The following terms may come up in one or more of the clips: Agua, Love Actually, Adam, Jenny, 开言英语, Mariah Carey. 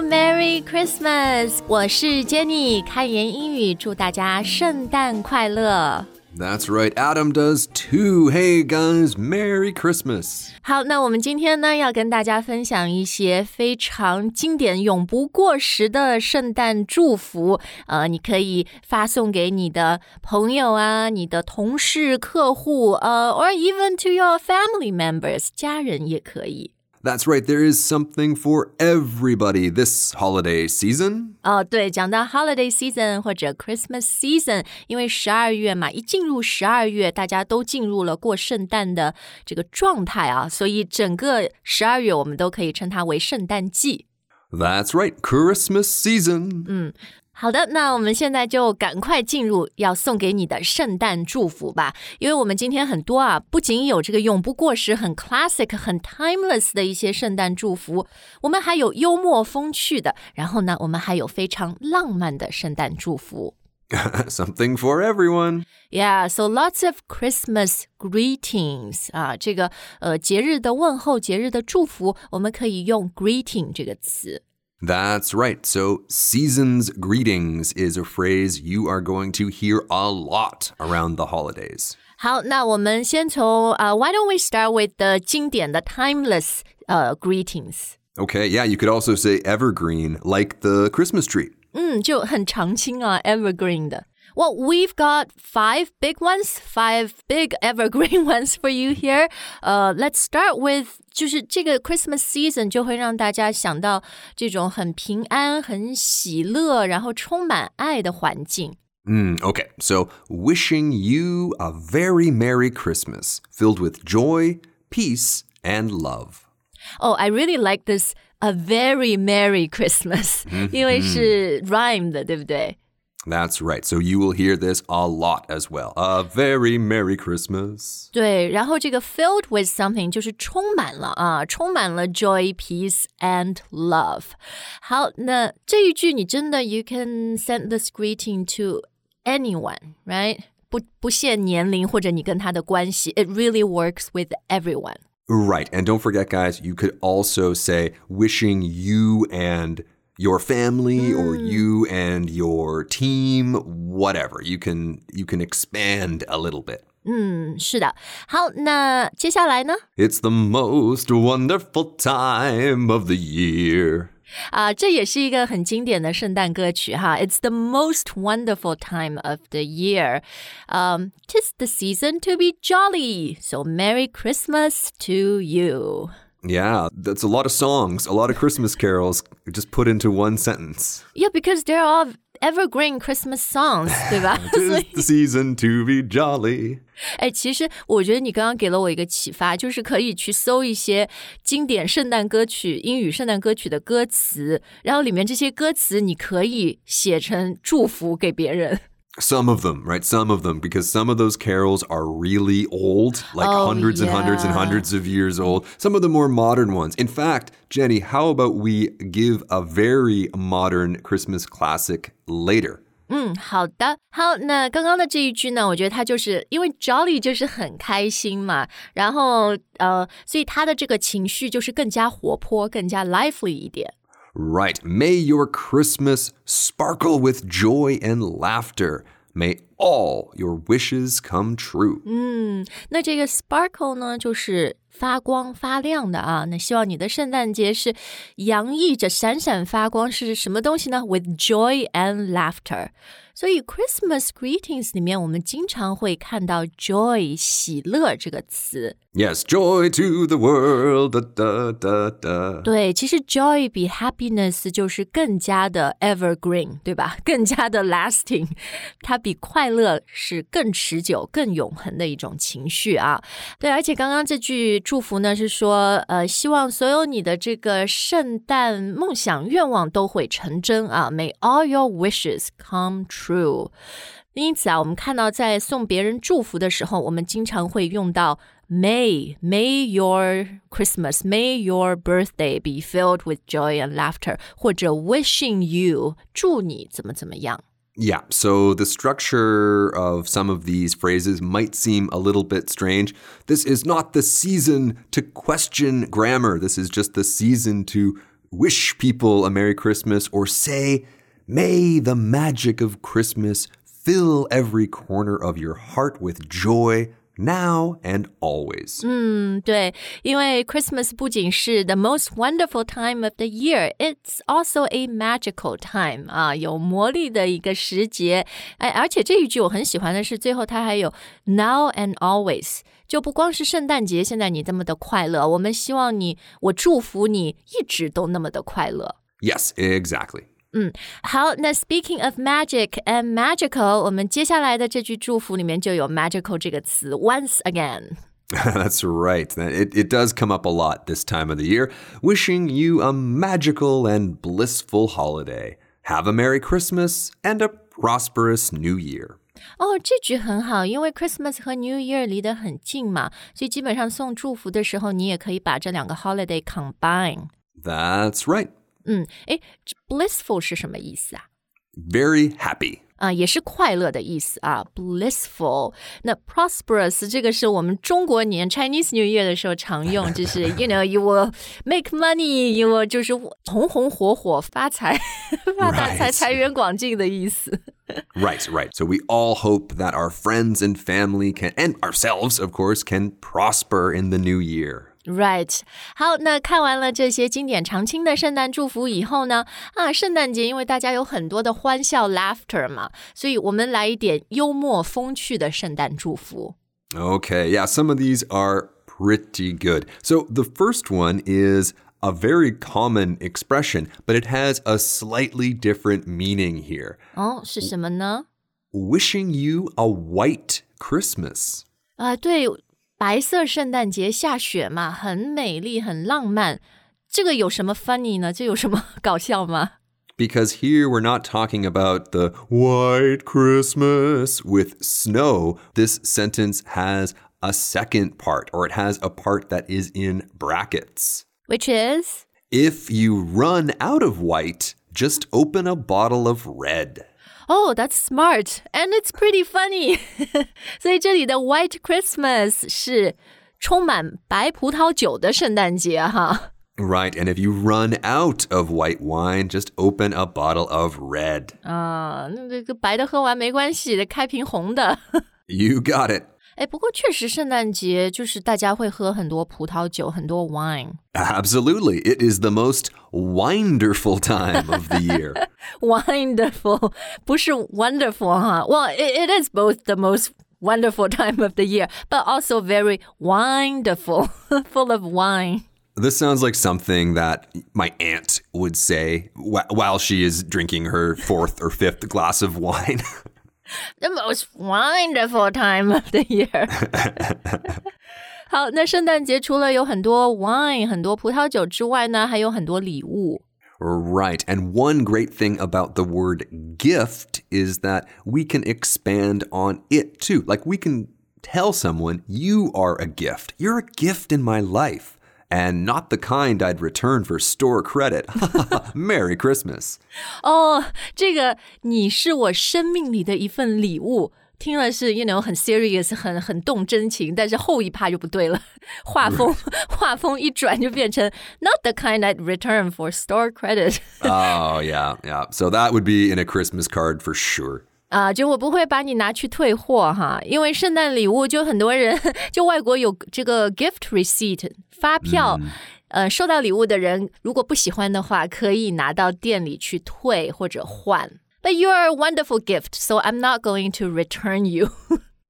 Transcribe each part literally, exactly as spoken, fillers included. Hello, Merry Christmas! 我是 Jenny, 开言英语，祝大家圣诞快乐。That's right, Adam does too. Hey guys, Merry Christmas. 好，那我们今天呢，要跟大家分享一些非常经典、永不过时的圣诞祝福。呃，你可以发送给你的朋友啊、你的同事、客户，呃 or even to your family members, 家人也可以。That's right, there is something for everybody this holiday season. 哦，对，讲到 holiday season 或者 Christmas season, 因为十二月嘛，一进入十二月，大家都进入了过圣诞的这个状态啊，所以整个十二月我们都可以称它为圣诞季。That's right, Christmas season. 嗯，好的，那我们现在就赶快进入要送给你的圣诞祝福吧，因为我们今天很多啊，不仅有这个永不过时、很 classic、很 timeless 的一些圣诞祝福，我们还有幽默风趣的，然后呢，我们还有非常浪漫的圣诞祝福。Something for everyone. Yeah, so lots of Christmas greetings. 啊，这个呃节日的问候、节日的祝福，我们可以用 greeting 这个词。That's right. So season's greetings is a phrase you are going to hear a lot around the holidays. 好，那我们先从 uh, why don't we start with the 经典的 timeless uh, greetings? Okay, yeah, you could also say evergreen, like the Christmas tree. 嗯，就很常青啊 evergreen 的。Well, we've got five big ones, five big evergreen ones for you here. Uh, let's start with 就是这个 Christmas season 就会让大家想到这种很平安、很喜乐，然后充满爱的环境。Mm, okay, so wishing you a very Merry Christmas, filled with joy, peace, and love. Oh, I really like this, a very Merry Christmas, 因为是 rhyme 的，对不对？That's right. So you will hear this a lot as well. A very Merry Christmas. 对，然后这个 filled with something 就是充满了啊，充满了 joy, peace, and love. 好，那这一句你真的 you can send this greeting to anyone, right? 不不限年龄或者你跟他的关系。It really works with everyone. Right. And don't forget, guys, you could also say wishing you and...your family or you and your team, whatever. You can, you can expand a little bit. 嗯，是的。好，那接下来呢？ It's the most wonderful time of the year. 啊，这也是一个很经典的圣诞歌曲哈。It's the most wonderful time of the year. Um, 'tis the season to be jolly. So Merry Christmas to you.Yeah, that's a lot of songs, a lot of Christmas carols just put into one sentence. Yeah, because they're all evergreen Christmas songs, 对吧？ It's the season to be jolly. 哎，其实我觉得你刚刚给了我一个启发，就是可以去搜一些经典圣诞歌曲、英语圣诞歌曲的歌词，然后里面这些歌词你可以写成祝福给别人。Some of them, right? Some of them, because some of those carols are really old, like oh, hundreds yeah. and hundreds and hundreds of years old. Some of the more modern ones. In fact, Jenny, how about we give a very modern Christmas classic later?嗯，好的，好，那刚刚的这一句呢，我觉得它就是因为 jolly 就是很开心嘛，然后呃，所以它的这个情绪就是更加活泼，更加 lively 一点。Right. May your Christmas sparkle with joy and laughter. May all your wishes come true. 嗯，那这个 sparkle 呢，就是发光发亮的啊。那希望你的圣诞节是洋溢着闪闪发光，是什么东西呢？ With joy and laughter. 所以 Christmas greetings 里面我们经常会看到 joy 喜乐这个词。Yes, joy to the world. Da, da, da. 对，其实 joy 比 happiness 就是更加的 evergreen, 对吧？更加的 lasting. 它比快乐是更持久、更永恒的一种情绪啊。对，而且刚刚这句祝福呢是说，呃，希望所有你的这个圣诞梦想愿望都会成真啊。May all your wishes come true。因此啊，我们看到在送别人祝福的时候，我们经常会用到 May, May your Christmas, May your birthday be filled with joy and laughter， 或者 wishing you， 祝你怎么怎么样。Yeah, so the structure of some of these phrases might seem a little bit strange. This is not the season to question grammar. This is just the season to wish people a Merry Christmas or say, may the magic of Christmas fill every corner of your heart with joy now and always. 嗯，对，因为 Christmas 不仅是 the most wonderful time of the year, it's also a magical time, 啊，有魔力的一个时节。哎，而且这一句我很喜欢的是最后它还有 now and always。就不光是圣诞节，现在你这么的快乐，我们希望你，我祝福你一直都那么的快乐。Yes, exactly. 嗯，好，那 speaking of magic and magical, 我们接下来的这句祝福里面就有 magical 这个词 once again. That's right. It, it does come up a lot this time of the year. Wishing you a magical and blissful holiday. Have a Merry Christmas and a prosperous New Year.哦，这句很好，因为 Christmas 和 New Year 离得很近嘛，所以基本上送祝福的时候，你也可以把这两个 holiday combine. That's right. 嗯，诶 blissful 是什么意思啊？ Very happy. 啊，也是快乐的意思啊 blissful. 那 prosperous 这个是我们中国年 Chinese New Year 的时候常用，就是 you know, you will make money, you will 就是红红火火发财发大财财源广进的意思。Right, right. So we all hope that our friends and family can, and ourselves, of course, can prosper in the new year. Right. 好，那看完了这些经典常青的圣诞祝福以后呢，啊，圣诞节因为大家有很多的欢笑 laughter 嘛，所以我们来一点幽默风趣的圣诞祝福。Okay, yeah, some of these are pretty good. So the first one is...A very common expression, but it has a slightly different meaning here. 哦，是什么呢？ Wishing you a white Christmas. 啊，对，白色圣诞节下雪嘛，很美丽，很浪漫。这个有什么 funny 呢？这有什么搞笑吗？Because here we're not talking about the white Christmas with snow. This sentence has a second part, or it has a part that is in brackets.Which is? If you run out of white, just open a bottle of red. Oh, that's smart. And it's pretty funny. 所以这里的 White Christmas 是充满白葡萄酒的圣诞节哈。Right, and if you run out of white wine, just open a bottle of red. 啊，那这个白的喝完没关系，得开瓶红的。You got it.哎，不过确实圣诞节就是大家会喝很多葡萄酒，很多 wine. Absolutely. It is the most wonderful time of the year. Wonderful. 不是 wonderful, huh? Well, it, it is both the most wonderful time of the year, but also very wonderful, full of wine. This sounds like something that my aunt would say while she is drinking her fourth or fifth glass of wine. The most wonderful time of the year. 好，那圣诞节除了有很多 wine, 很多葡萄酒之外呢，还有很多礼物。Right, and one great thing about the word gift is that we can expand on it too. Like we can tell someone, you are a gift. You're a gift in my life.And not the kind I'd return for store credit. Merry Christmas. Oh, 这个你是我生命里的一份礼物。听了是 you know, 很 serious, 很, 很动真情，但是后一趴就不对了。画风画风一转就变成 not the kind I'd return for store credit. Oh, yeah, yeah. So that would be in a Christmas card for sure.啊，就我不会把你拿去退货哈，因为圣诞礼物就很多人，就外国有这个 gift receipt 发票，嗯，呃，收到礼物的人如果不喜欢的话，可以拿到店里去退或者换。But you are a wonderful gift, so I'm not going to return you.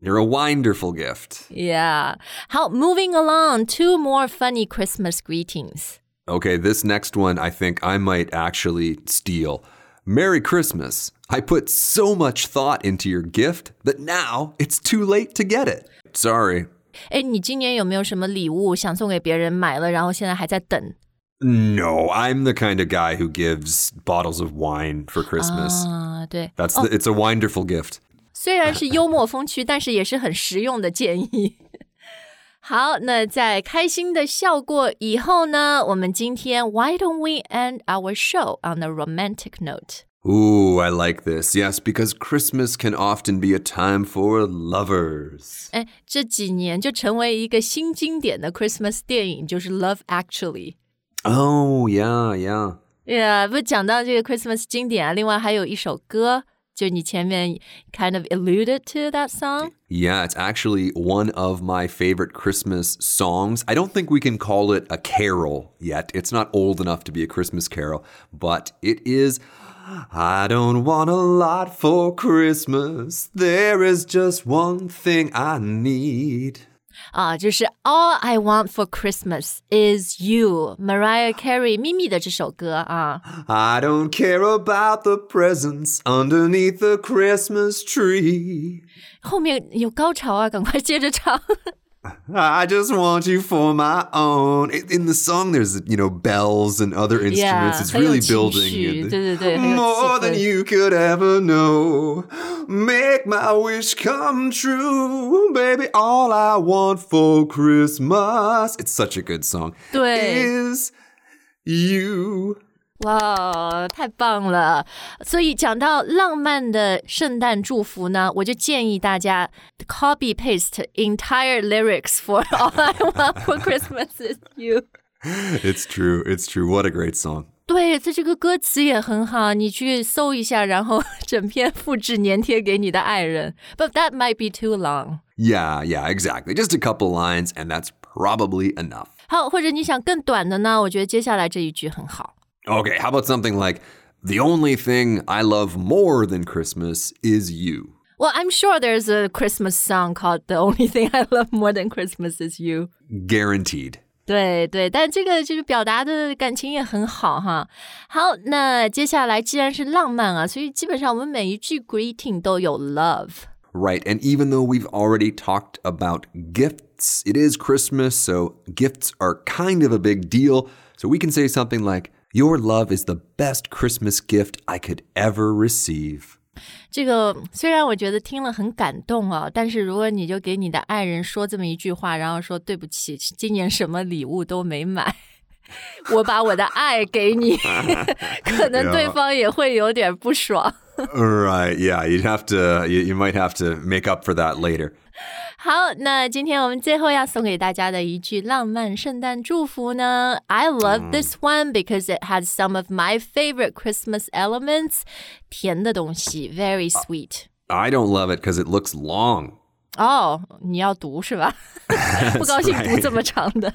You're a wonderful gift. Yeah. 好， moving along, two more funny Christmas greetings. Okay, this next one I think I might actually steal.Merry Christmas. I put so much thought into your gift that now it's too late to get it. Sorry. 哎，你今年有没有什么礼物想送给别人买了，然后现在还在等？No, I'm the kind of guy who gives bottles of wine for Christmas. 啊，对。That's the, it's a wonderful gift. 虽然是幽默风趣，但是也是很实用的建议。好，那在开心的笑过以后呢，我们今天 Why don't we end our show on a romantic note? Ooh, I like this. Yes, because Christmas can often be a time for lovers. 哎，这几年就成为一个新经典的 Christmas 电影，就是 Love Actually. Oh, yeah, yeah. Yeah, 不讲到这个 Christmas 经典啊，另外还有一首歌，就你前面 kind of alluded to that song. Yeah, it's actually one of my favorite Christmas songs. I don't think we can call it a carol yet. It's not old enough to be a Christmas carol, but it is... I don't want a lot for Christmas. There is just one thing I need. 啊，就是 All I want for Christmas is you. Mariah Carey 咪咪的这首歌啊。I don't care about the presents underneath the Christmas tree. 后面有高潮啊，赶快接着唱。I just want you for my own. In the song, there's, you know, bells and other instruments. Yeah, it's really building. 对对对, More than you could ever know. Make my wish come true. Baby, all I want for Christmas. It's such a good song. 对. Is you.哇、wow, 太棒了，所以讲到浪漫的圣诞祝福呢，我就建议大家 copy paste entire lyrics for all I want for Christmas is you. It's true, it's true. What a great song. 对，这个歌词也很好，你去搜一下，然后整篇复制粘贴给你的爱人。But that might be too long. Yeah, yeah, exactly. Just a couple lines and that's probably enough. 好，或者你想更短的呢，我觉得接下来这一句很好。Okay, how about something like, the only thing I love more than Christmas is you. Well, I'm sure there's a Christmas song called The Only Thing I Love More Than Christmas Is You. Guaranteed. 对对，但这个就是表达的感情也很好哈。好，那接下来既然是浪漫啊，所以基本上我们每一句 greeting 都有 love.Right, and even though we've already talked about gifts, it is Christmas, so gifts are kind of a big deal. So we can say something like,Your love is the best Christmas gift I could ever receive. 这个虽然我觉得听了很感动啊，但是如果你就给你的爱人说这么一句话，然后说对不起，今年什么礼物都没买，我把我的爱给你，可能对方也会有点不爽。Right, yeah, you'd have to, you, you might have to make up for that later. 好，那今天我们最后要送给大家的一句浪漫圣诞祝福呢 I love this one because it has some of my favorite Christmas elements. 甜的东西 very sweet. I don't love it because it looks long. Oh, 你要读是吧？不高兴读这么长的。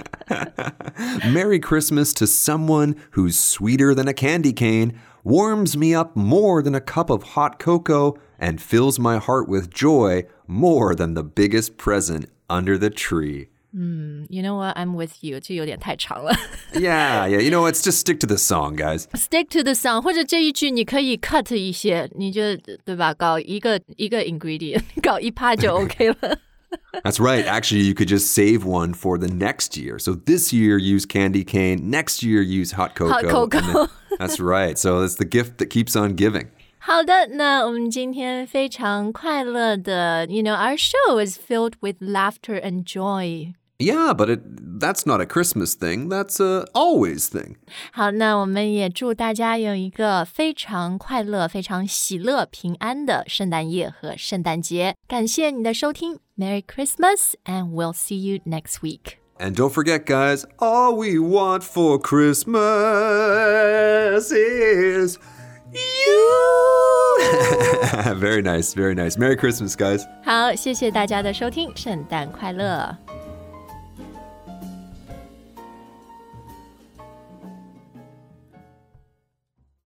Merry Christmas to someone who's sweeter than a candy cane.Warms me up more than a cup of hot cocoa and fills my heart with joy more than the biggest present under the tree. Mm, you know what? I'm with you. 这有点太长了。Yeah, yeah. You know, let's just stick to the song, guys. Stick to the song. 或者这一句你可以 cut 一些，你就对吧？搞一个一个 ingredient， 搞一趴就 OK 了。That's right. Actually, you could just save one for the next year. So this year, use candy cane. Next year, use hot cocoa. Hot cocoa. That's right. So it's the gift that keeps on giving. 好的，那我们今天非常快乐的 You know, our show is filled with laughter and joy. Yeah, but it, that's not a Christmas thing. That's a always thing. 好，那我们也祝大家有一个非常快乐、非常喜乐、平安的圣诞夜和圣诞节。感谢你的收听 Merry Christmas, and we'll see you next week.And don't forget, guys, all we want for Christmas is you. Very nice, very nice. Merry Christmas, guys. 好，谢谢大家的收听，圣诞快乐。